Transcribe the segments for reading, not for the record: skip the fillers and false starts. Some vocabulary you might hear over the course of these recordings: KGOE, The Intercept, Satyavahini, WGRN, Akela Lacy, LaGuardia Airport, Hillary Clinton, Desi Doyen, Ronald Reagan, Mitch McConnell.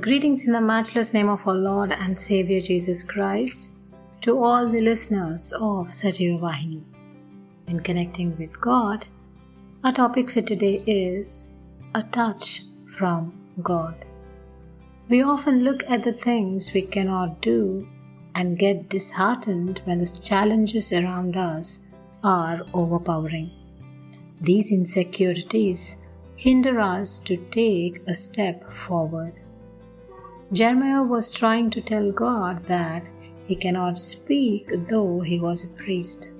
Greetings in the matchless name of our Lord and Savior Jesus Christ to all the listeners of Satyavahini. In connecting with God, our topic for today is a touch from God. We often look at the things we cannot do and get disheartened when the challenges around us are overpowering. These insecurities hinder us to take a step forward. Jeremiah was trying to tell God that he cannot speak though he was a priest.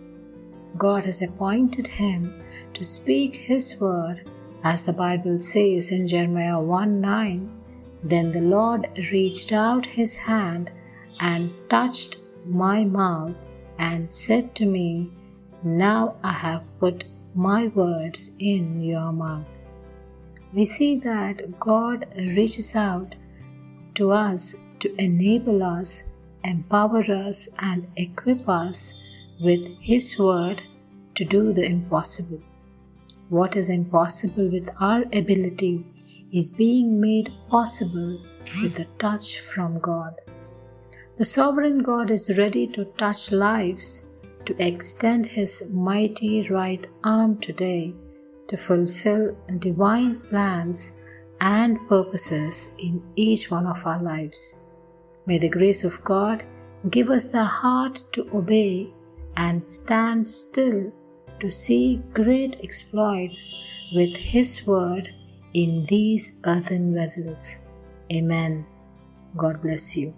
God has appointed him to speak his word, as the Bible says in Jeremiah 1:9, "Then the Lord reached out his hand and touched my mouth and said to me, 'Now I have put my words in your mouth.'" We see that God reaches out to us to enable us, empower us, and equip us with His word to do the impossible. What is impossible with our ability is being made possible with a touch from God. The sovereign God is ready to touch lives, to extend His mighty right arm today to fulfill divine plans and purposes in each one of our lives. May the grace of God give us the heart to obey and stand still to see great exploits with His word in these earthen vessels. Amen. God bless you.